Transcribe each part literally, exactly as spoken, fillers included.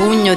Pugno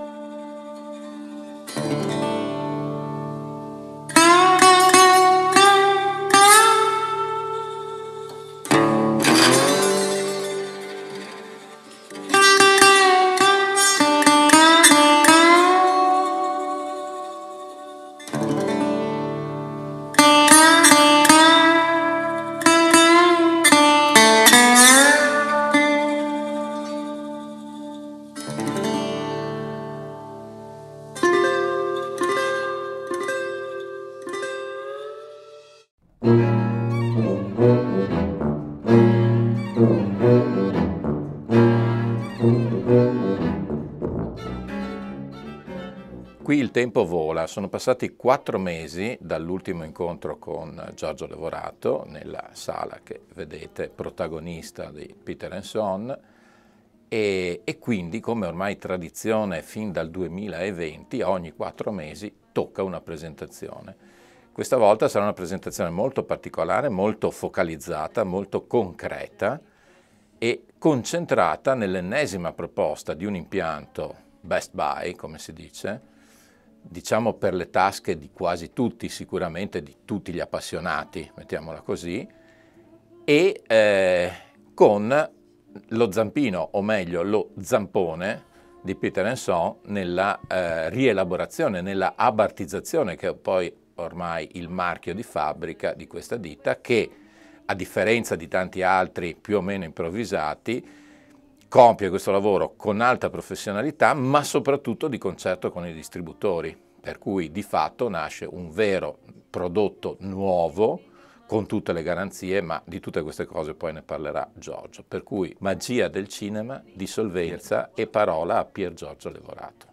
Qui il tempo vola, sono passati quattro mesi dall'ultimo incontro con Giorgio Levorato nella sala che vedete, protagonista di Peter and Son, e, e quindi, come ormai tradizione fin dal duemilaventi, ogni quattro mesi tocca una presentazione. Questa volta sarà una presentazione molto particolare, molto focalizzata, molto concreta e concentrata nell'ennesima proposta di un impianto Best Buy, come si dice, diciamo per le tasche di quasi tutti, sicuramente di tutti gli appassionati, mettiamola così, e eh, con lo zampino, o meglio lo zampone di Peter and Son nella eh, rielaborazione, nella abarthizzazione, che è poi ormai il marchio di fabbrica di questa ditta, che a differenza di tanti altri più o meno improvvisati compie questo lavoro con alta professionalità, ma soprattutto di concerto con i distributori, per cui di fatto nasce un vero prodotto nuovo con tutte le garanzie, ma di tutte queste cose poi ne parlerà Giorgio. Per cui magia del cinema, dissolvenza e parola a PierGiorgio Levorato.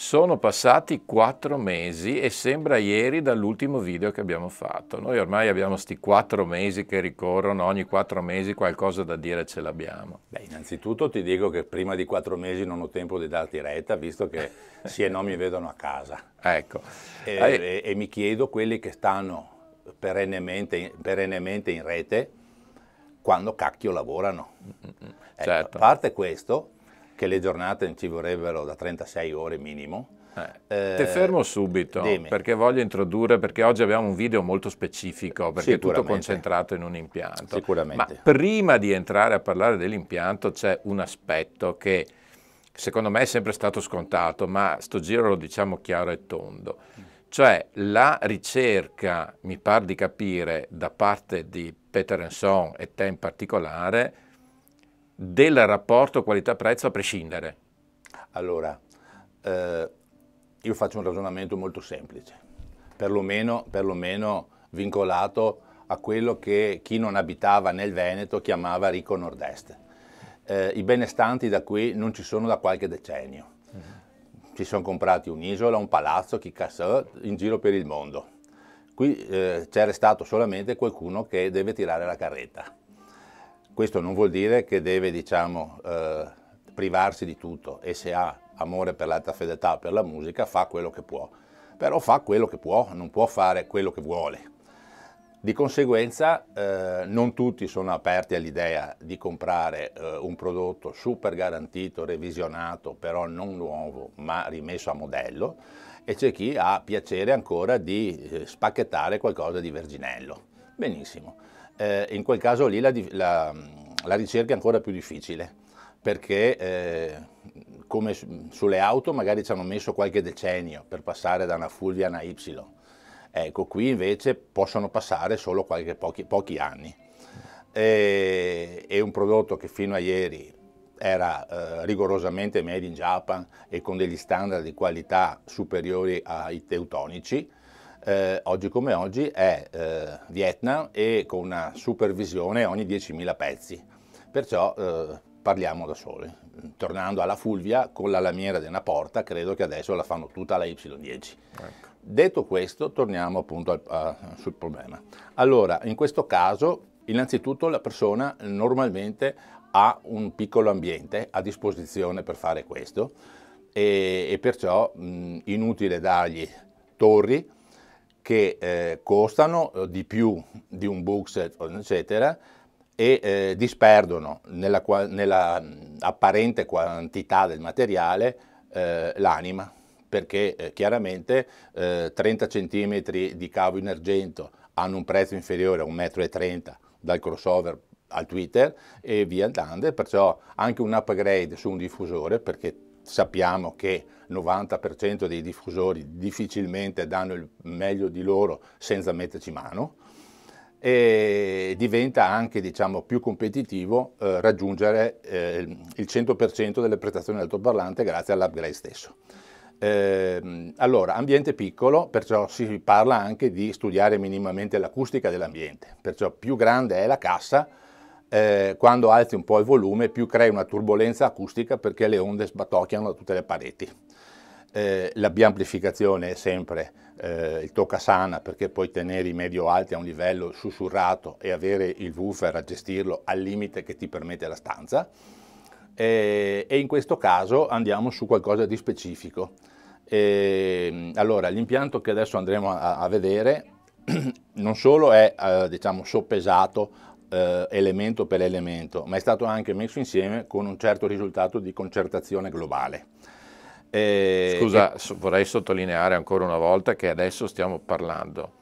Sono passati quattro mesi e sembra ieri dall'ultimo video che abbiamo fatto. Noi ormai abbiamo sti quattro mesi che ricorrono, ogni quattro mesi qualcosa da dire ce l'abbiamo. Beh, innanzitutto ti dico che prima di quattro mesi non ho tempo di darti retta, visto che sì e no mi vedono a casa. Ecco. E, e, e mi chiedo quelli che stanno perennemente, perennemente in rete, quando cacchio lavorano. Mm-hmm. Certo. Ecco, a parte questo, che le giornate ci vorrebbero da trentasei ore minimo. Eh, eh, te fermo subito, dimmi. Perché voglio introdurre, perché oggi abbiamo un video molto specifico, perché è tutto concentrato in un impianto. Sicuramente. Ma prima di entrare a parlare dell'impianto c'è un aspetto che secondo me è sempre stato scontato, ma sto giro lo diciamo chiaro e tondo. Cioè la ricerca, mi par di capire, da parte di Peter and Son e te in particolare, del rapporto qualità-prezzo a prescindere? Allora, eh, io faccio un ragionamento molto semplice, perlomeno, perlomeno vincolato a quello che chi non abitava nel Veneto chiamava ricco nord-est. Eh, I benestanti da qui non ci sono da qualche decennio. Ci sono comprati un'isola, un palazzo, chi cazzo, in giro per il mondo. Qui eh, c'era stato solamente qualcuno che deve tirare la carretta. Questo non vuol dire che deve, diciamo, eh, privarsi di tutto, e se ha amore per l'alta fedeltà, per la musica, fa quello che può. Però fa quello che può, non può fare quello che vuole. Di conseguenza eh, non tutti sono aperti all'idea di comprare eh, un prodotto super garantito, revisionato, però non nuovo, ma rimesso a modello, e c'è chi ha piacere ancora di eh, spacchettare qualcosa di verginello. Benissimo. Eh, in quel caso lì la, la, la ricerca è ancora più difficile, perché eh, come su, sulle auto magari ci hanno messo qualche decennio per passare da una Fulvia a una Y, ecco qui invece possono passare solo qualche, pochi, pochi anni. E, è un prodotto che fino a ieri era eh, rigorosamente made in Japan e con degli standard di qualità superiori ai teutonici. Eh, oggi come oggi è eh, Vietnam, e con una supervisione ogni diecimila pezzi, perciò eh, parliamo da soli. Tornando alla Fulvia, con la lamiera di una porta, credo che adesso la fanno tutta la Y dieci. Ecco. Detto questo, torniamo appunto al, a, sul problema. Allora, in questo caso, innanzitutto la persona normalmente ha un piccolo ambiente a disposizione per fare questo, e, e perciò mh, inutile dargli torri che eh, costano di più di un box, eccetera, e eh, disperdono nella, nella apparente quantità del materiale eh, l'anima, perché eh, chiaramente eh, trenta centimetri di cavo in argento hanno un prezzo inferiore a un metro e trenta dal crossover al tweeter e via andando, perciò anche un upgrade su un diffusore, perché sappiamo che il novanta per cento dei diffusori difficilmente danno il meglio di loro senza metterci mano, e diventa anche, diciamo, più competitivo eh, raggiungere eh, il cento per cento delle prestazioni dell'altoparlante grazie all'upgrade stesso. Eh, allora, ambiente piccolo, perciò si parla anche di studiare minimamente l'acustica dell'ambiente, perciò più grande è la cassa, eh, quando alzi un po' il volume più crei una turbolenza acustica perché le onde sbatocchiano da tutte le pareti. Eh, la biamplificazione è sempre eh, il toccasana, perché puoi tenere i medio-alti a un livello sussurrato e avere il woofer a gestirlo al limite che ti permette la stanza. E in questo caso andiamo su qualcosa di specifico. E allora, l'impianto che adesso andremo a, a vedere non solo è eh, diciamo soppesato eh, elemento per elemento, ma è stato anche messo insieme con un certo risultato di concertazione globale. E, Scusa, e... vorrei sottolineare ancora una volta che adesso stiamo parlando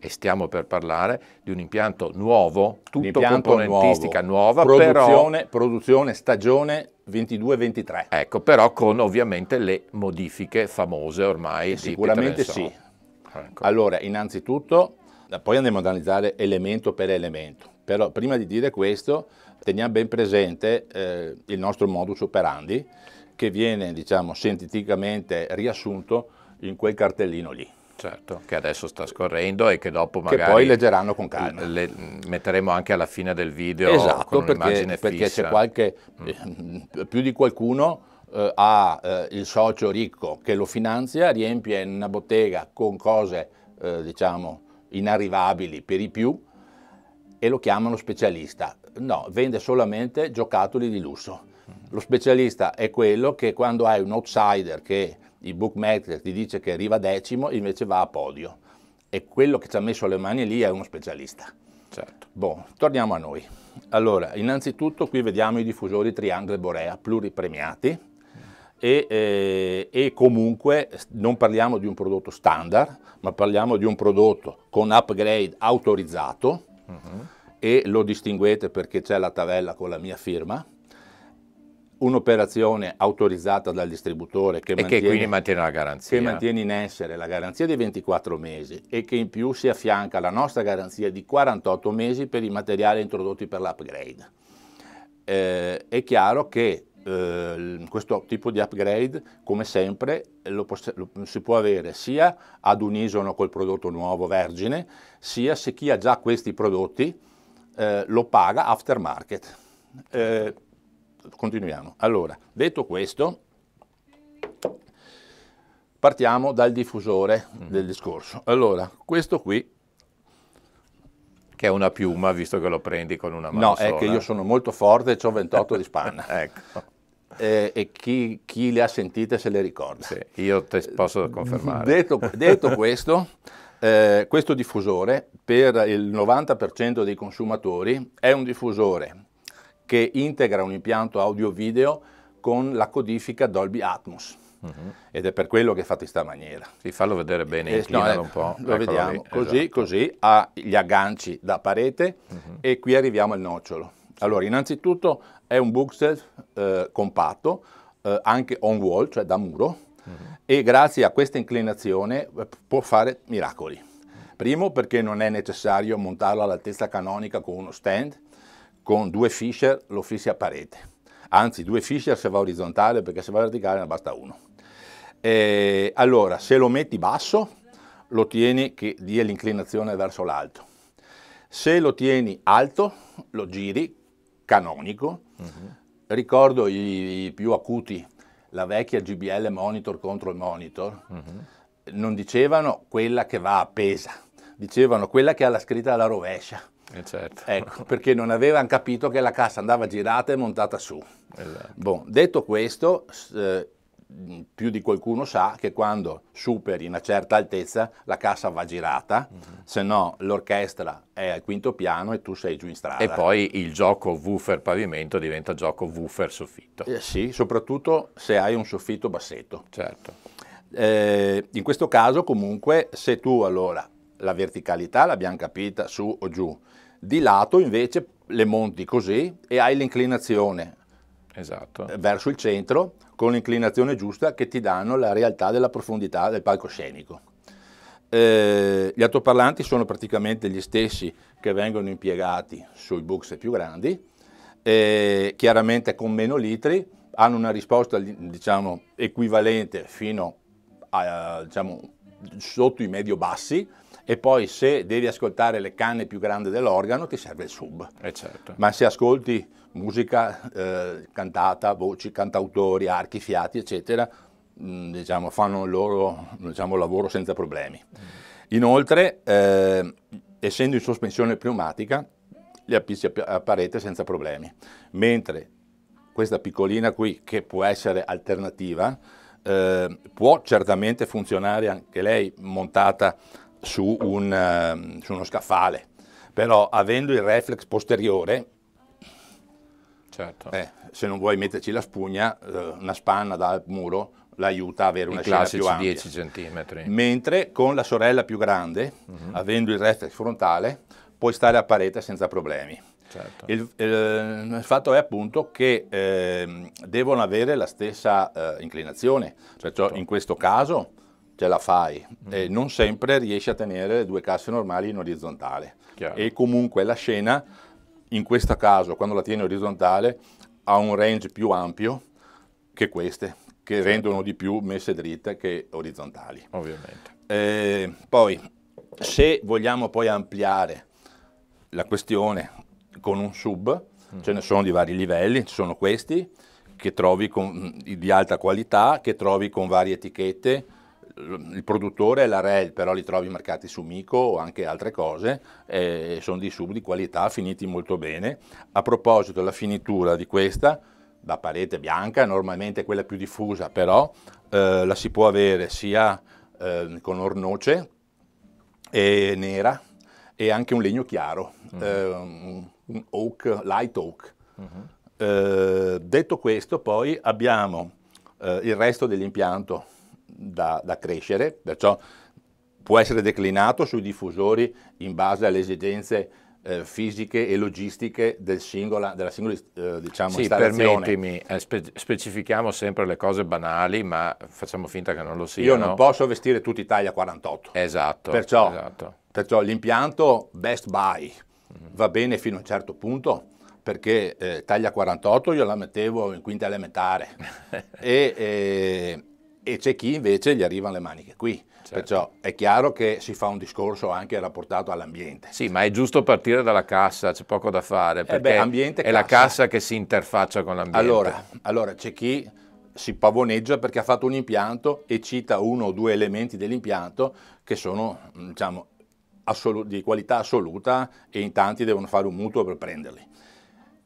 e stiamo per parlare di un impianto nuovo, tutto componentistica nuova, produzione, però, produzione stagione ventidue ventitré. Ecco, però con ovviamente le modifiche famose ormai. Sicuramente sì. Ecco. Allora, innanzitutto, poi andiamo ad analizzare elemento per elemento, però prima di dire questo teniamo ben presente eh, il nostro modus operandi, che viene, diciamo, sinteticamente riassunto in quel cartellino lì. Certo, che adesso sta scorrendo e che dopo magari... Che poi leggeranno con calma. Le metteremo anche alla fine del video, esatto, con un'immagine fissa. Perché c'è qualche... Mm. Eh, più di qualcuno eh, ha eh, il socio ricco che lo finanzia, riempie una bottega con cose, eh, diciamo, inarrivabili per i più e lo chiamano specialista. No, vende solamente giocattoli di lusso. Mm. Lo specialista è quello che quando hai un outsider che... il bookmaker ti dice che arriva decimo, invece va a podio, e quello che ci ha messo le mani lì è uno specialista. Certo. Boh, torniamo a noi. Allora, innanzitutto qui vediamo i diffusori Triangle Borea, pluripremiati, e, eh, e comunque non parliamo di un prodotto standard, ma parliamo di un prodotto con upgrade autorizzato, uh-huh. E lo distinguete perché c'è la tabella con la mia firma. Un'operazione autorizzata dal distributore che, e mantiene, che quindi mantiene la garanzia. Che mantiene in essere la garanzia di ventiquattro mesi e che in più si affianca alla nostra garanzia di quarantotto mesi per i materiali introdotti per l'upgrade. Eh, è chiaro che eh, questo tipo di upgrade, come sempre, lo lo, si può avere sia ad unisono col prodotto nuovo vergine, sia se chi ha già questi prodotti eh, lo paga aftermarket. Eh, Continuiamo. Allora, detto questo, partiamo dal diffusore mm. del discorso. Allora, questo qui, che è una piuma, visto che lo prendi con una mano. No, sola. È che io sono molto forte e ho ventotto di spanna. Ecco. E, e chi, chi le ha sentite se le ricorda. Sì, io te posso confermare. Detto, detto questo, eh, questo diffusore per il novanta per cento dei consumatori è un diffusore che integra un impianto audio-video con la codifica Dolby Atmos. Uh-huh. Ed è per quello che è fatto in sta maniera. Sì, fallo vedere bene, eh, no, un po'. Lo Eccolo vediamo, lì. Così, esatto. Così ha gli agganci da parete, uh-huh. E qui arriviamo al nocciolo. Allora, innanzitutto è un bookshelf eh, compatto, eh, anche on-wall, cioè da muro, uh-huh. E grazie a questa inclinazione può fare miracoli. Primo, perché non è necessario montarlo all'altezza canonica con uno stand, con due Fisher lo fissi a parete, anzi due Fisher se va orizzontale, perché se va verticale ne basta uno. E allora, se lo metti basso, lo tieni che dia l'inclinazione verso l'alto. Se lo tieni alto, lo giri, canonico. Uh-huh. Ricordo i, i più acuti, la vecchia J B L monitor contro il monitor, uh-huh. Non dicevano quella che va appesa, dicevano quella che ha la scritta alla rovescia. Eh certo. Ecco, perché non avevano capito che la cassa andava girata e montata su. Esatto. Bon, detto questo, eh, più di qualcuno sa che quando superi una certa altezza la cassa va girata, mm-hmm. se no l'orchestra è al quinto piano e tu sei giù in strada. E poi il gioco woofer pavimento diventa gioco woofer soffitto. Eh sì, soprattutto se hai un soffitto bassetto. Certo. Eh, in questo caso comunque se tu allora la verticalità l'abbiamo capita su o giù, di lato invece le monti così e hai l'inclinazione. Esatto. Verso il centro con l'inclinazione giusta che ti danno la realtà della profondità del palcoscenico. Eh, gli altoparlanti sono praticamente gli stessi che vengono impiegati sui box più grandi, eh, chiaramente con meno litri, hanno una risposta diciamo equivalente fino a diciamo, sotto i medio-bassi, e poi se devi ascoltare le canne più grandi dell'organo ti serve il sub. Eh certo. Ma se ascolti musica eh, cantata, voci, cantautori, archi, fiati, eccetera, mh, diciamo, fanno il loro diciamo, lavoro senza problemi. Inoltre, eh, essendo in sospensione pneumatica, li appicci a parete senza problemi. Mentre questa piccolina qui, che può essere alternativa, eh, può certamente funzionare anche lei montata Su, un, su uno scaffale, però avendo il reflex posteriore, certo. eh, se non vuoi metterci la spugna, eh, una spanna dal muro l'aiuta a avere una scena più ampia. dieci centimetri. Mentre con la sorella più grande, uh-huh. avendo il reflex frontale, puoi stare a parete senza problemi. Certo. Il, il, il fatto è appunto che eh, devono avere la stessa eh, inclinazione, perciò certo. in questo caso ce la fai, e non sempre riesci a tenere le due casse normali in orizzontale. Chiaro. E comunque la scena, in questo caso, quando la tieni orizzontale, ha un range più ampio che queste, che certo. rendono di più messe dritte che orizzontali. Ovviamente. E poi, se vogliamo poi ampliare la questione con un sub, mm. ce ne sono di vari livelli, ci sono questi, che trovi con, di alta qualità, che trovi con varie etichette, il produttore è la Rel, però li trovi marcati su Mico o anche altre cose, e sono di sub di qualità, finiti molto bene. A proposito, la finitura di questa, da parete bianca, normalmente è quella più diffusa, però eh, la si può avere sia eh, con ornoce e nera e anche un legno chiaro, mm-hmm. eh, un oak, light oak. Mm-hmm. eh, detto questo, poi abbiamo eh, il resto dell'impianto Da, da crescere, perciò può essere declinato sui diffusori in base alle esigenze eh, fisiche e logistiche del singola, della singola eh, diciamo, sì, installazione. Permettimi, eh, spe- specifichiamo sempre le cose banali, ma facciamo finta che non lo siano. Io non posso vestire tutti i taglia quarantotto. Esatto. Perciò, esatto. perciò l'impianto Best Buy mm-hmm. va bene fino a un certo punto, perché eh, taglia quarantotto io la mettevo in quinta elementare e... Eh, e c'è chi invece gli arrivano le maniche qui, certo. perciò è chiaro che si fa un discorso anche rapportato all'ambiente. Sì, ma è giusto partire dalla cassa, c'è poco da fare, perché eh beh, ambiente, è cassa. La cassa che si interfaccia con l'ambiente. Allora, allora c'è chi si pavoneggia perché ha fatto un impianto e cita uno o due elementi dell'impianto che sono diciamo, di qualità assoluta e in tanti devono fare un mutuo per prenderli.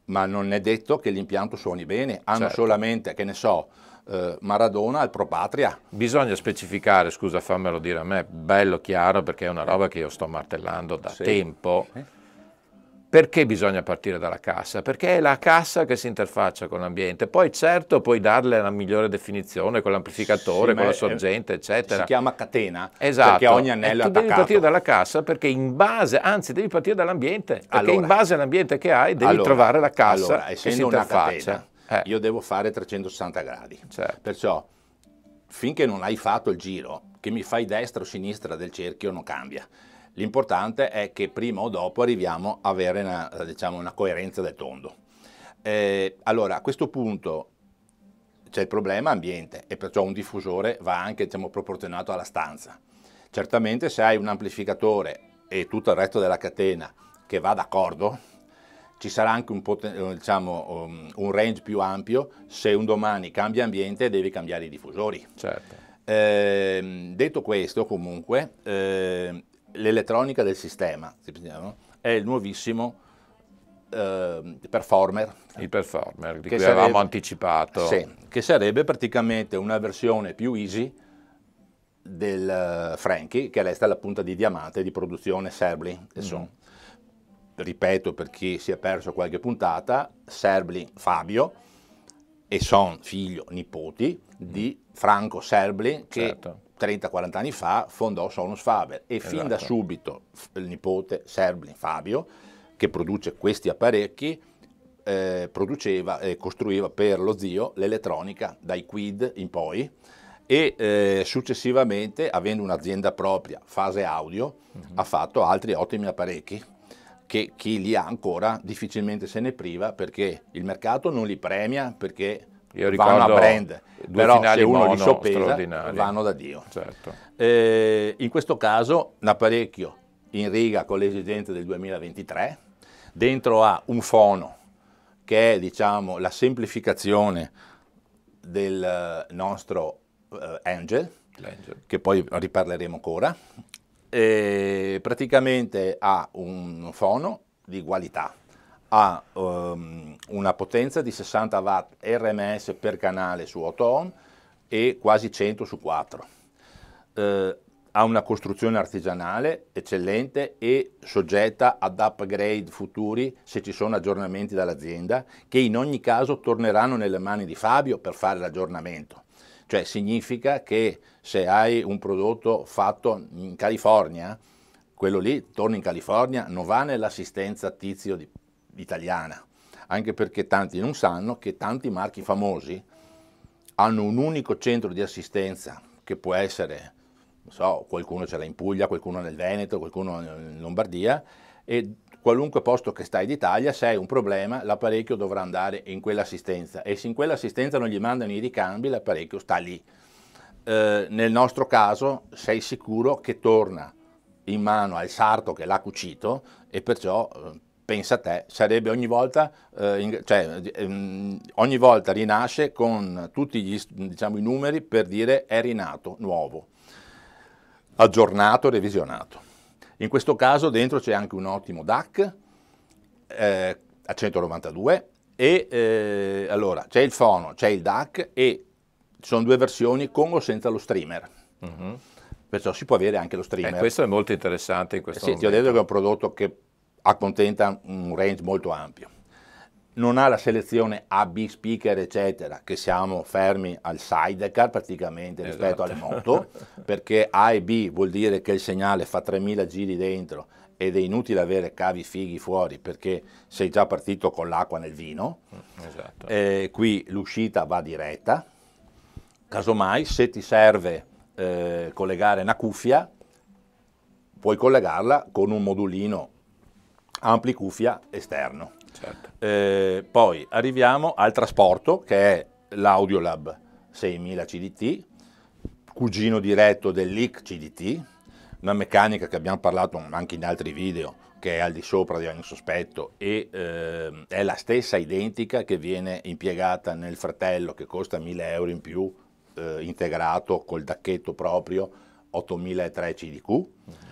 Ma non è detto che l'impianto suoni bene, hanno certo. solamente, che ne so, Maradona al Pro Patria. Bisogna specificare, scusa, fammelo dire a me bello chiaro, perché è una roba che io sto martellando da sì. tempo. Sì. Perché bisogna partire dalla cassa? Perché è la cassa che si interfaccia con l'ambiente. Poi certo puoi darle una migliore definizione con l'amplificatore, sì, con la sorgente, eccetera. Si chiama catena, esatto. perché ogni anello è attaccato. Devi partire dalla cassa perché in base, anzi devi partire dall'ambiente, perché allora, in base all'ambiente che hai devi allora, trovare la cassa allora, che si interfaccia. Eh. Io devo fare trecentosessanta gradi, certo. perciò finché non hai fatto il giro, che mi fai destra o sinistra del cerchio non cambia. L'importante è che prima o dopo arriviamo a avere una, diciamo, una coerenza del tondo. Eh, allora a questo punto c'è il problema ambiente e perciò un diffusore va anche diciamo, proporzionato alla stanza. Certamente se hai un amplificatore e tutto il resto della catena che va d'accordo, ci sarà anche un, diciamo, un range più ampio se un domani cambia ambiente e devi cambiare i diffusori. Certo. Eh, detto questo, comunque, eh, l'elettronica del sistema è il nuovissimo eh, Performer. Il Performer, di cui sarebbe, avevamo anticipato. Sì, che sarebbe praticamente una versione più easy del Franky, che resta la punta di diamante di produzione Serblin. Mm. Ripeto, per chi si è perso qualche puntata, Serblin Fabio e son figlio nipoti di Franco Serblin, che certo. trenta quaranta anni fa fondò Sonus Faber, e esatto. fin da subito il nipote Serblin Fabio, che produce questi apparecchi, eh, produceva e eh, costruiva per lo zio l'elettronica dai Quid in poi, e eh, successivamente, avendo un'azienda propria, Fase Audio, mm-hmm. ha fatto altri ottimi apparecchi che chi li ha ancora difficilmente se ne priva, perché il mercato non li premia, perché io vanno a brand, però se uno li soppesa vanno da Dio. Certo. Eh, in questo caso un apparecchio in riga con le esigenze del duemilaventitré, dentro ha un fono che è, diciamo, la semplificazione del nostro eh, Angel, L'Angel, che poi riparleremo ancora, e praticamente ha un fono di qualità. Ha um, una potenza di sessanta watt R M S per canale su otto ohm e quasi cento su quattro. Eh, ha una costruzione artigianale eccellente e soggetta ad upgrade futuri se ci sono aggiornamenti dall'azienda, che in ogni caso torneranno nelle mani di Fabio per fare l'aggiornamento. Cioè significa che se hai un prodotto fatto in California, quello lì torna in California, non va nell'assistenza tizio di italiana, anche perché tanti non sanno che tanti marchi famosi hanno un unico centro di assistenza, che può essere, non so, qualcuno ce l'ha in Puglia, qualcuno nel Veneto, qualcuno in Lombardia, e qualunque posto che stai d'Italia, se hai un problema l'apparecchio dovrà andare in quell'assistenza, e se in quell'assistenza non gli mandano i ricambi l'apparecchio sta lì. Eh, nel nostro caso sei sicuro che torna in mano al sarto che l'ha cucito, e perciò pensa te, sarebbe ogni volta, eh, in, cioè, ehm, ogni volta rinasce con tutti gli, diciamo, i numeri per dire è rinato, nuovo, aggiornato, revisionato. In questo caso dentro c'è anche un ottimo D A C eh, a centonovantadue, e eh, allora c'è il fono, c'è il D A C, e sono due versioni con o senza lo streamer. Mm-hmm. Perciò si può avere anche lo streamer. Eh, questo è molto interessante in questo eh, sì, momento. Ti ho detto che è un prodotto che accontenta un range molto ampio. Non ha la selezione A, B, speaker eccetera, che siamo fermi al sidecar praticamente rispetto esatto. al moto, perché A e B vuol dire che il segnale fa tremila giri dentro ed è inutile avere cavi fighi fuori, perché sei già partito con l'acqua nel vino. Esatto. Eh, qui l'uscita va diretta, casomai se ti serve eh, collegare una cuffia puoi collegarla con un modulino ampli cuffia esterno. Certo. Eh, poi arriviamo al trasporto, che è l'Audiolab seimila C D T, cugino diretto del Leak C D T, una meccanica che abbiamo parlato anche in altri video, che è al di sopra di ogni sospetto, e eh, è la stessa identica che viene impiegata nel fratello, che costa mille euro in più, eh, integrato col dacchetto proprio ottomila e tre C D Q. Mm-hmm.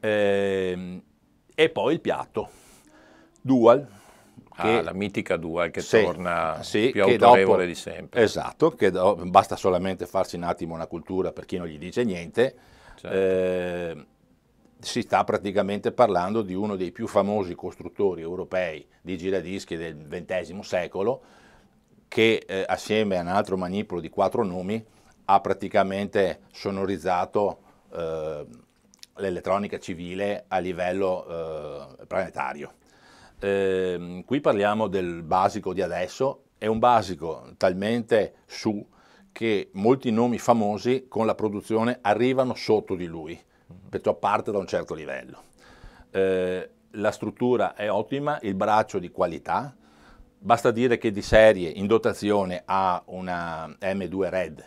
eh, E poi il piatto Dual, che, ah, la mitica Dual, che sì, torna sì, più autorevole dopo, di sempre. Esatto, che do, basta solamente farsi un attimo una cultura per chi non gli dice niente. Certo. Eh, si sta praticamente parlando di uno dei più famosi costruttori europei di giradischi del ventesimo secolo, che eh, assieme a un altro manipolo di quattro nomi ha praticamente sonorizzato eh, l'elettronica civile a livello eh, planetario. Eh, qui parliamo del basico di adesso, è un basico talmente su che molti nomi famosi con la produzione arrivano sotto di lui, perciò parte da un certo livello. Eh, la struttura è ottima, il braccio di qualità, basta dire che di serie in dotazione ha una M due Red,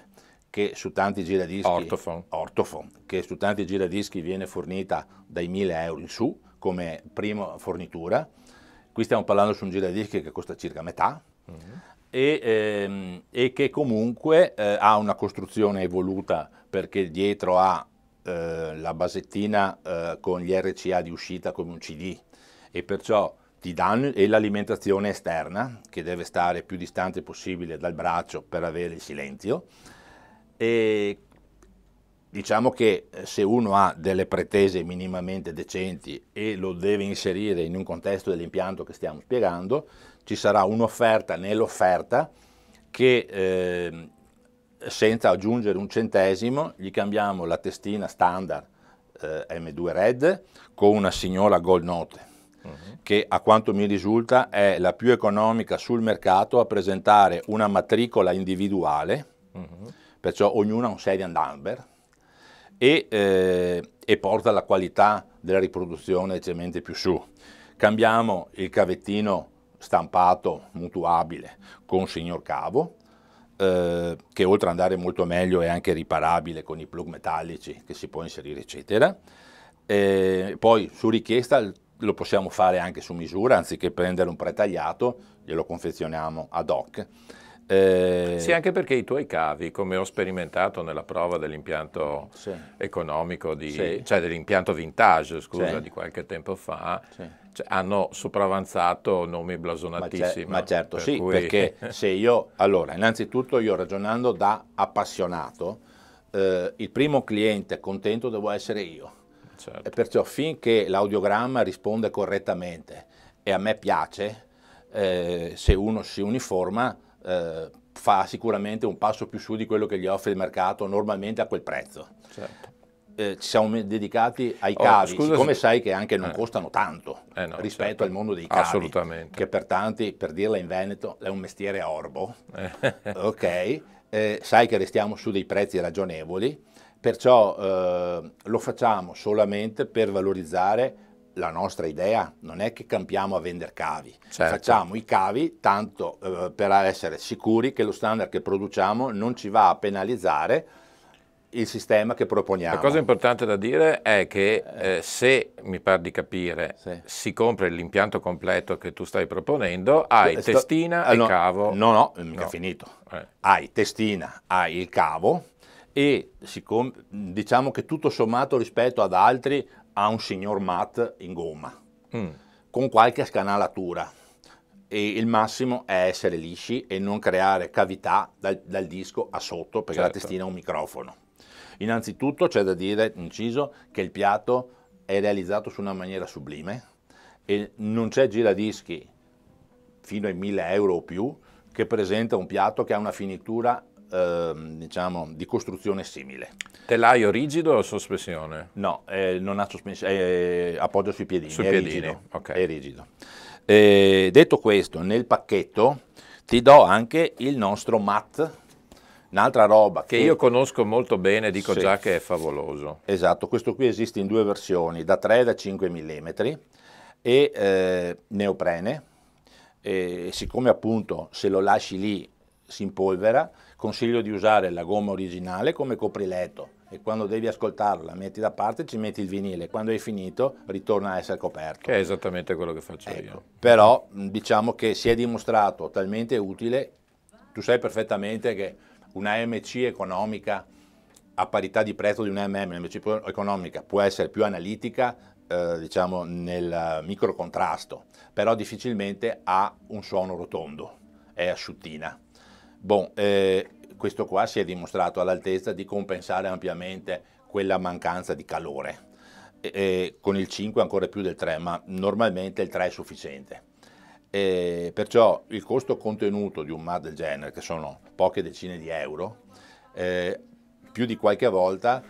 che su tanti giradischi Ortofon. Ortofon, che su tanti giradischi viene fornita dai mille euro in su come prima fornitura. Qui stiamo parlando su un giradischi che costa circa metà. Mm-hmm. e, ehm, e che comunque eh, ha una costruzione evoluta, perché dietro ha eh, la basettina eh, con gli R C A di uscita come un C D, e perciò ti danno, e l'alimentazione esterna, che deve stare più distante possibile dal braccio per avere il silenzio. E diciamo che se uno ha delle pretese minimamente decenti e lo deve inserire in un contesto dell'impianto che stiamo spiegando, ci sarà un'offerta nell'offerta che eh, senza aggiungere un centesimo gli cambiamo la testina standard eh, M due Red con una signora Gold Note, uh-huh, che a quanto mi risulta è la più economica sul mercato a presentare una matricola individuale, uh-huh, perciò ognuna ha un serial number. E, eh, e porta la qualità della riproduzione leggermente più su. Cambiamo il cavettino stampato mutuabile con signor cavo, eh, che oltre ad andare molto meglio è anche riparabile con i plug metallici che si può inserire eccetera. E poi su richiesta lo possiamo fare anche su misura, anziché prendere un pretagliato glielo confezioniamo ad hoc. Eh, sì, anche perché i tuoi cavi, come ho sperimentato nella prova dell'impianto, sì, economico, di, sì, cioè dell'impianto vintage, scusa, sì, di qualche tempo fa, sì, cioè, hanno sopravanzato nomi blasonatissimi. Ma, ma certo, per sì, cui... perché se io, allora, innanzitutto io ragionando da appassionato, eh, il primo cliente contento devo essere io, certo, e perciò finché l'audiogramma risponde correttamente e a me piace, eh, se uno si uniforma, Eh, fa sicuramente un passo più su di quello che gli offre il mercato normalmente a quel prezzo. Certo. Eh, ci siamo dedicati ai cavi, oh, come se... sai che anche non eh. costano tanto eh no, rispetto, certo, al mondo dei cavi. Assolutamente. Che per tanti, per dirla in Veneto, è un mestiere a orbo. Eh. Ok, eh, sai che restiamo su dei prezzi ragionevoli, perciò eh, lo facciamo solamente per valorizzare la nostra idea. Non è che campiamo a vendere cavi, certo, facciamo i cavi tanto eh, per essere sicuri che lo standard che produciamo non ci va a penalizzare il sistema che proponiamo. La cosa importante da dire è che eh, se, mi par di capire, sì, si compra l'impianto completo che tu stai proponendo, hai Sto, testina eh, e no, cavo. No, no, mica no. finito. Eh. Hai testina, hai il cavo e si diciamo che tutto sommato rispetto ad altri ha un signor mat in gomma, mm, con qualche scanalatura, e il massimo è essere lisci e non creare cavità dal, dal disco a sotto, perché, certo, la testina è un microfono. Innanzitutto c'è da dire, inciso, che il piatto è realizzato su una maniera sublime e non c'è giradischi fino ai mille euro o più che presenta un piatto che ha una finitura diciamo di costruzione simile. Telaio rigido o sospensione? No, eh, non ha sospensione, appoggio sui piedini, sui è, piedini. Rigido, okay, è rigido. Eh, detto questo, nel pacchetto ti do anche il nostro mat, un'altra roba che, che io conosco molto bene, dico, sì, già che è favoloso. Esatto, questo qui esiste in due versioni, da tre e da cinque millimetri, e eh, neoprene, e siccome appunto se lo lasci lì si impolvera, consiglio di usare la gomma originale come copriletto, e quando devi ascoltarlo la metti da parte, ci metti il vinile, quando hai finito ritorna a essere coperto. Che è esattamente quello che faccio, ecco, io. Però diciamo che si è dimostrato talmente utile, tu sai perfettamente che una M C economica a parità di prezzo di una M M, M C economica può essere più analitica, eh, diciamo nel microcontrasto, però difficilmente ha un suono rotondo, è asciuttina. Bon, eh, questo qua si è dimostrato all'altezza di compensare ampiamente quella mancanza di calore, e, e con il cinque ancora più del tre, ma normalmente il tre è sufficiente, e perciò il costo contenuto di un mat del genere, che sono poche decine di euro, eh, più di qualche volta,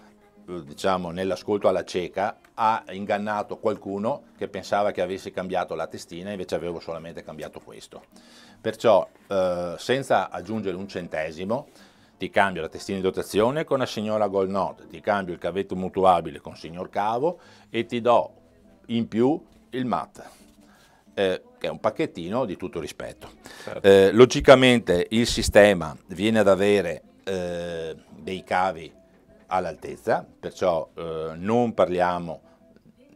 diciamo nell'ascolto alla cieca, ha ingannato qualcuno che pensava che avessi cambiato la testina, invece avevo solamente cambiato questo. Perciò eh, senza aggiungere un centesimo ti cambio la testina di dotazione con la signora Gold Note, ti cambio il cavetto mutuabile con signor cavo e ti do in più il mat, eh, che è un pacchettino di tutto rispetto. Certo. Eh, logicamente il sistema viene ad avere eh, dei cavi all'altezza, perciò eh, non parliamo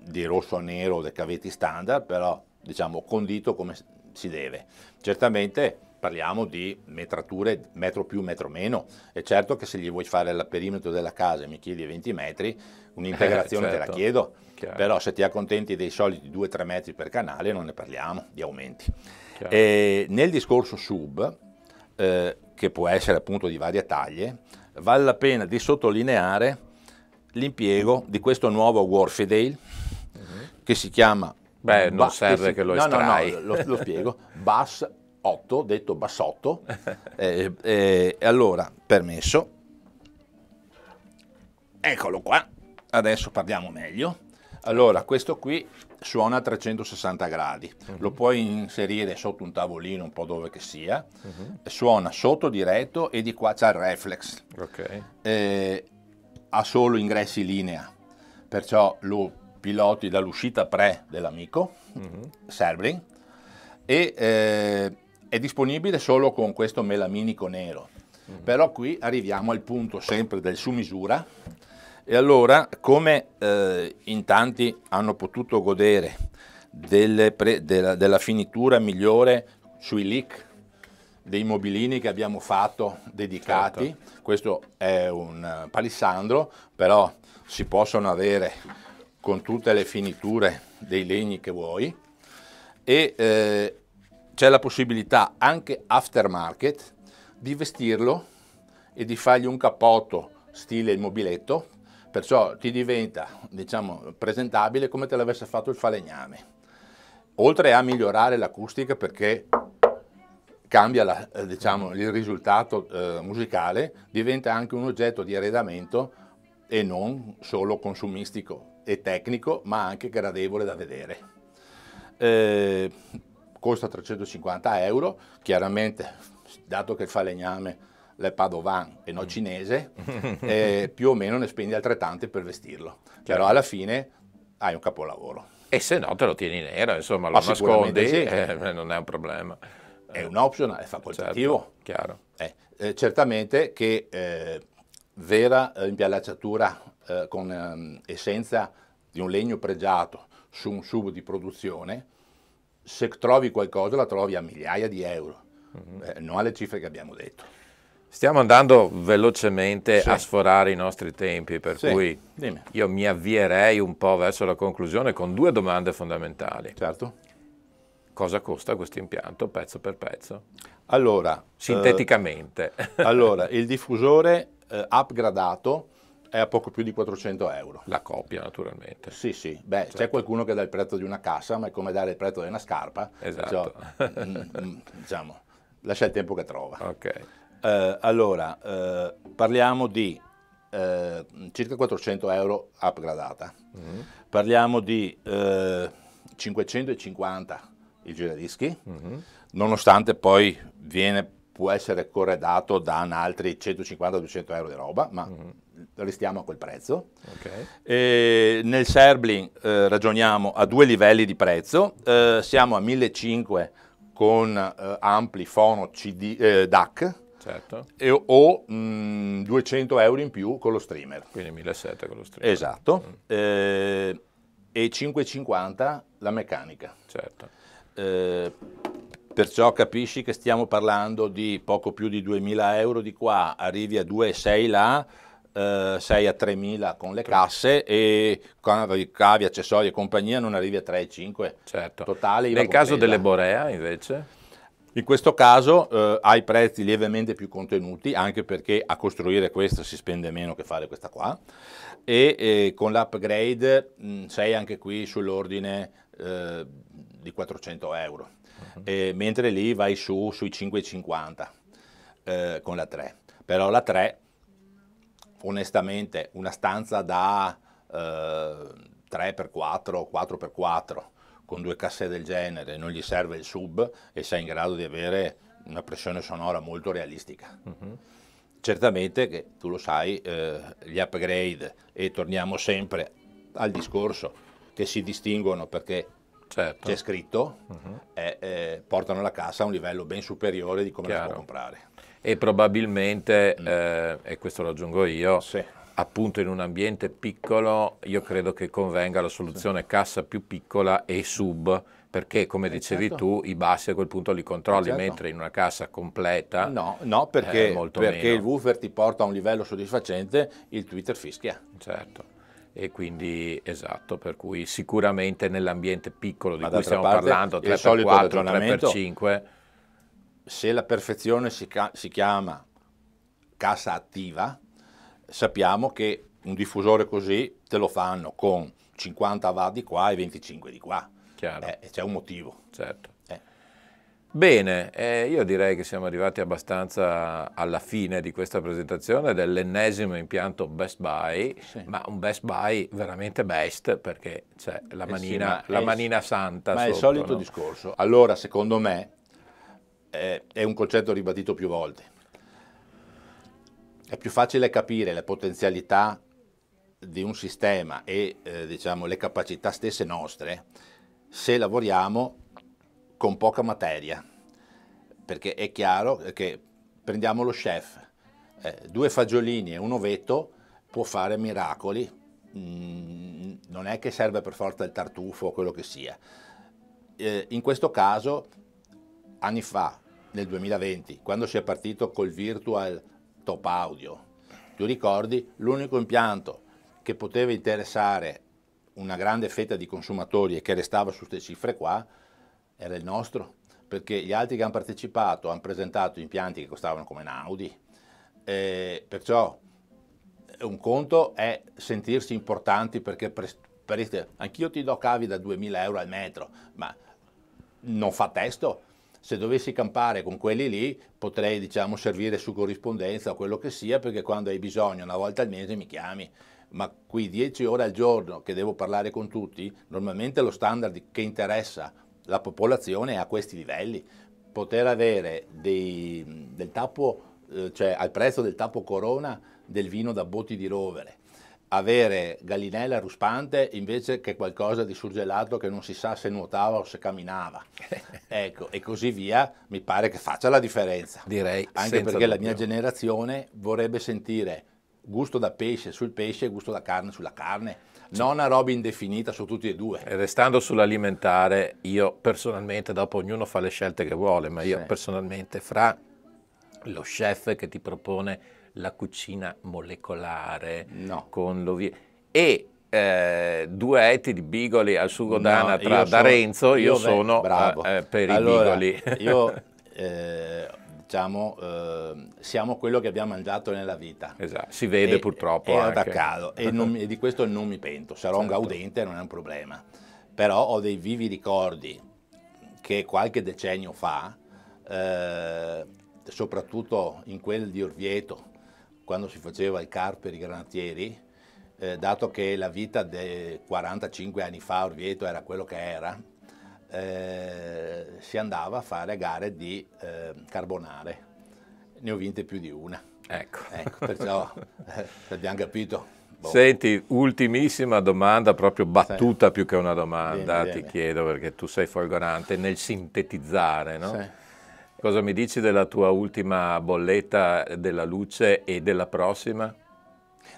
di rosso o nero dei cavetti standard, però diciamo condito come si deve. Certamente parliamo di metrature metro più metro meno. È certo che se gli vuoi fare il perimetro della casa e mi chiedi venti metri, un'integrazione eh, certo. te la chiedo. Chiaro. Però se ti accontenti dei soliti due tre metri per canale non ne parliamo di aumenti. E nel discorso sub, eh, che può essere appunto di varie taglie, vale la pena di sottolineare l'impiego di questo nuovo Wharfedale mm-hmm. che si chiama... Beh, non Bas, serve che, si, che lo estrai. No, no, no, lo, lo spiego. Bass otto, detto bassotto. eh, eh, allora, permesso. Eccolo qua. Adesso parliamo meglio. Allora, questo qui suona a trecentosessanta gradi. Uh-huh. Lo puoi inserire sotto un tavolino, un po' dove che sia. Uh-huh. Suona sotto diretto e di qua c'è il reflex. Okay. Eh, ha solo ingressi linea. Perciò lo... piloti dall'uscita pre dell'amico mm-hmm. Serblin e eh, è disponibile solo con questo melaminico nero mm-hmm. però qui arriviamo al punto sempre del su misura e allora come eh, in tanti hanno potuto godere delle pre, della, della finitura migliore sui leak dei mobilini che abbiamo fatto dedicati certo. questo è un palissandro però si possono avere con tutte le finiture dei legni che vuoi e eh, c'è la possibilità anche aftermarket di vestirlo e di fargli un cappotto stile il mobiletto, perciò ti diventa diciamo presentabile come te l'avesse fatto il falegname, oltre a migliorare l'acustica perché cambia la, eh, diciamo, il risultato eh, musicale, diventa anche un oggetto di arredamento e non solo consumistico e tecnico ma anche gradevole da vedere. Eh, costa trecentocinquanta euro, chiaramente dato che il falegname è padovan e non cinese eh, più o meno ne spendi altrettanti per vestirlo, certo. però alla fine hai un capolavoro. E se no te lo tieni nero, insomma lo ma nascondi, sì. eh, non è un problema. È un optional, è facoltativo. Certo, chiaro. Eh, eh, certamente che eh, vera eh, impiallacciatura Eh, con ehm, essenza di un legno pregiato su un sub di produzione, se trovi qualcosa la trovi a migliaia di euro, mm-hmm. eh, non alle cifre che abbiamo detto. Stiamo andando velocemente sì. a sforare i nostri tempi, per sì. cui Dimmi. Io mi avvierei un po' verso la conclusione con due domande fondamentali. Certo. Cosa costa questo impianto pezzo per pezzo? Allora, sinteticamente. Eh, allora, il diffusore eh, upgradato è a poco più di quattrocento euro. La copia naturalmente. Sì, sì. Beh, certo. c'è qualcuno che dà il prezzo di una cassa, ma è come dare il prezzo di una scarpa. Esatto. Cioè, mh, diciamo, lascia il tempo che trova. Ok. Eh, allora, eh, parliamo di eh, circa quattrocento euro upgradata. Mm-hmm. Parliamo di eh, cinquecentocinquanta il giradischi, mm-hmm. nonostante poi viene, può essere corredato da altri centocinquanta duecento euro di roba, ma... Mm-hmm. restiamo a quel prezzo. Okay. E nel Serblin eh, ragioniamo a due livelli di prezzo, eh, siamo a millecinquecento con eh, ampli fono C D, eh, D A C certo. e, o mh, duecento euro in più con lo streamer. Quindi millesettecento con lo streamer. Esatto, mm. eh, e cinquecentocinquanta la meccanica. Certo. Eh, Perciò capisci che stiamo parlando di poco più di duemila euro di qua, arrivi a due e sei là, Uh, sei a tremila con le casse e con cavi, accessori e compagnia non arrivi a tre e cinque certo. totale. Nel caso delle Borea invece? In questo caso uh, hai prezzi lievemente più contenuti anche perché a costruire questa si spende meno che fare questa qua e, e con l'upgrade mh, sei anche qui sull'ordine uh, di quattrocento euro uh-huh. e, mentre lì vai su sui cinque e cinquanta uh, con la tre, però la tre onestamente una stanza da eh, tre per quattro, quattro per quattro con due casse del genere non gli serve il sub e sei in grado di avere una pressione sonora molto realistica. Mm-hmm. Certamente che tu lo sai eh, gli upgrade e torniamo sempre al discorso che si distinguono perché certo. c'è scritto mm-hmm. eh, eh, portano la cassa a un livello ben superiore di come Chiaro. La può comprare. E probabilmente, eh, e questo lo aggiungo io, sì. appunto in un ambiente piccolo, io credo che convenga la soluzione sì. cassa più piccola e sub, perché come dicevi certo. tu i bassi a quel punto li controlli, certo. mentre in una cassa completa no, no perché, eh, molto perché meno. Il woofer ti porta a un livello soddisfacente, il tweeter fischia. Certo. E quindi esatto, per cui sicuramente nell'ambiente piccolo di Ma cui stiamo parte, parlando, tre per quattro, tre per cinque, se la perfezione si, si chiama cassa attiva, sappiamo che un diffusore così te lo fanno con cinquanta watt di qua e venticinque di qua. Chiaro. Eh, c'è un motivo. Certo. Eh. Bene, eh, io direi che siamo arrivati abbastanza alla fine di questa presentazione dell'ennesimo impianto Best Buy, sì. ma un Best Buy veramente best, perché c'è la manina, eh sì, ma la è, manina santa. Ma sotto, è il solito no? discorso. Allora, secondo me, eh, è un concetto ribadito più volte. È più facile capire le potenzialità di un sistema e eh, diciamo le capacità stesse nostre se lavoriamo con poca materia, perché è chiaro che prendiamo lo chef, eh, due fagiolini e un ovetto può fare miracoli, mm, non è che serve per forza il tartufo o quello che sia. Eh, in questo caso, anni fa, nel duemilaventi, quando si è partito col Virtual Top Audio, tu ricordi, l'unico impianto che poteva interessare una grande fetta di consumatori e che restava su queste cifre qua era il nostro, perché gli altri che hanno partecipato hanno presentato impianti che costavano come un Audi, eh, perciò un conto è sentirsi importanti perché per, per, anch'io ti do cavi da duemila euro al metro, ma non fa testo. Se dovessi campare con quelli lì potrei, diciamo, servire su corrispondenza o quello che sia, perché quando hai bisogno una volta al mese mi chiami, ma qui dieci ore al giorno che devo parlare con tutti, normalmente lo standard che interessa la popolazione è a questi livelli. Poter avere dei, del tappo, cioè al prezzo del tappo Corona, del vino da botti di rovere, avere gallinella ruspante invece che qualcosa di surgelato che non si sa se nuotava o se camminava. Ecco, e così via, mi pare che faccia la differenza. Direi anche perché dubbio. La mia generazione vorrebbe sentire gusto da pesce sul pesce e gusto da carne sulla carne, sì. non una roba indefinita su tutti e due. E restando sull'alimentare, io personalmente, dopo ognuno fa le scelte che vuole, ma io sì. personalmente fra lo chef che ti propone la cucina molecolare no. con l'ovie e eh, due etti di bigoli al sugo no, d'anatra da Renzo, io, io sono bravo. Eh, per allora, i bigoli io eh, diciamo eh, siamo quello che abbiamo mangiato nella vita, esatto. si vede e, purtroppo è anche. Attaccato e, non, e di questo non mi pento, sarò certo. un gaudente, non è un problema, però ho dei vivi ricordi che qualche decennio fa eh, soprattutto in quel di Orvieto, quando si faceva il car per i granatieri, eh, dato che la vita dei quarantacinque anni fa Orvieto era quello che era, eh, si andava a fare gare di eh, carbonare. Ne ho vinte più di una. Ecco. Ecco, perciò eh, abbiamo capito. Boh. Senti, ultimissima domanda, proprio battuta sì. più che una domanda, vieni, ti vieni. chiedo perché tu sei folgorante nel sintetizzare, no? Sì. Cosa mi dici della tua ultima bolletta della luce e della prossima?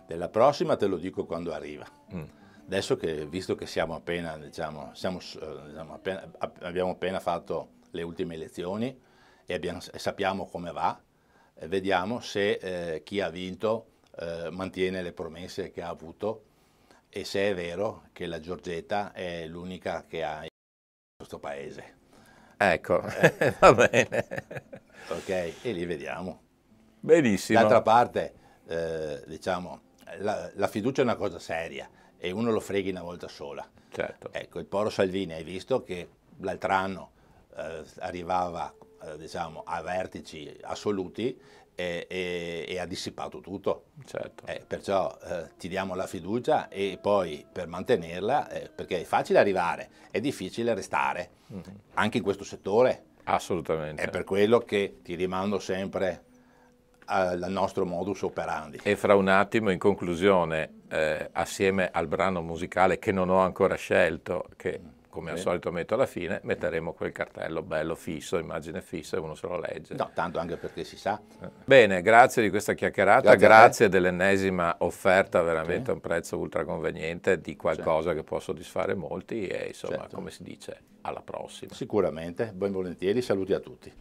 Della prossima te lo dico quando arriva. Mm. Adesso che, visto che siamo appena, diciamo, siamo, diciamo, appena, abbiamo appena fatto le ultime elezioni e abbiamo, sappiamo come va, vediamo se eh, chi ha vinto eh, mantiene le promesse che ha avuto e se è vero che la Giorgetta è l'unica che ha in questo paese. Ecco, eh. va bene. Ok, e li vediamo. Benissimo. D'altra parte, eh, diciamo, la, la fiducia è una cosa seria e uno lo freghi una volta sola. Certo. Ecco, il povero Salvini, hai visto che l'altro anno eh, arrivava, eh, diciamo, a vertici assoluti e, e, e ha dissipato tutto. Certo. Eh, perciò eh, ti diamo la fiducia e poi per mantenerla, eh, perché è facile arrivare, è difficile restare. Mm-hmm. Anche in questo settore. Assolutamente. È per quello che ti rimando sempre al nostro modus operandi. E fra un attimo, in conclusione, eh, assieme al brano musicale che non ho ancora scelto, che come sì. al solito metto alla fine, metteremo quel cartello bello fisso, immagine fissa, e uno se lo legge. No, tanto anche perché si sa. Bene, grazie di questa chiacchierata, grazie, grazie dell'ennesima offerta, veramente sì. a un prezzo ultra conveniente, di qualcosa certo. che può soddisfare molti e insomma, certo. come si dice, alla prossima. Sicuramente, ben volentieri, saluti a tutti.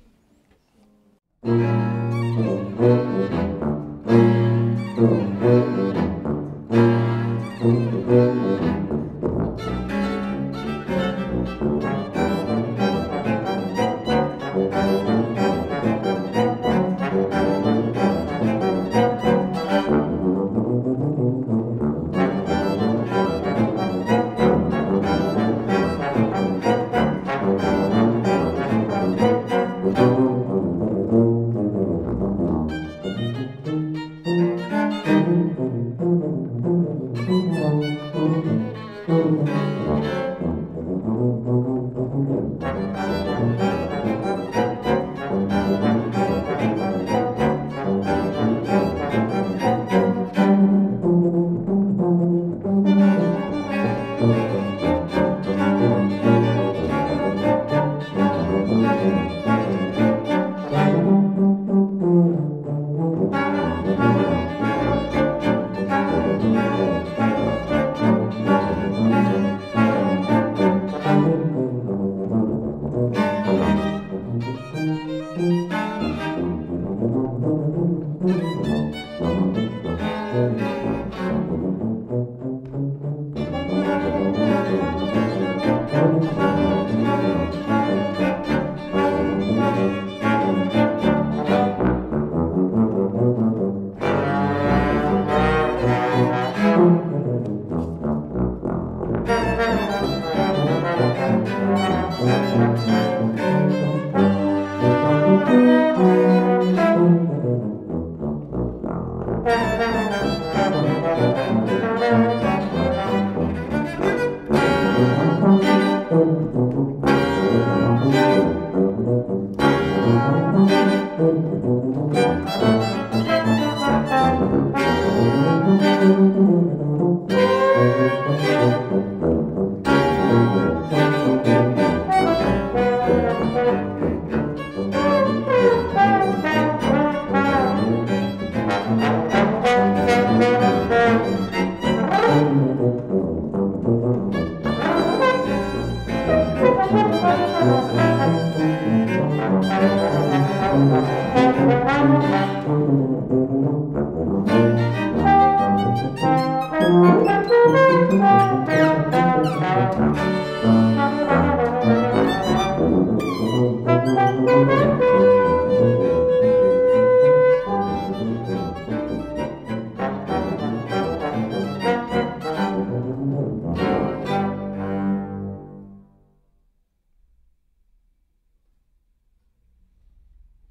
Thank you.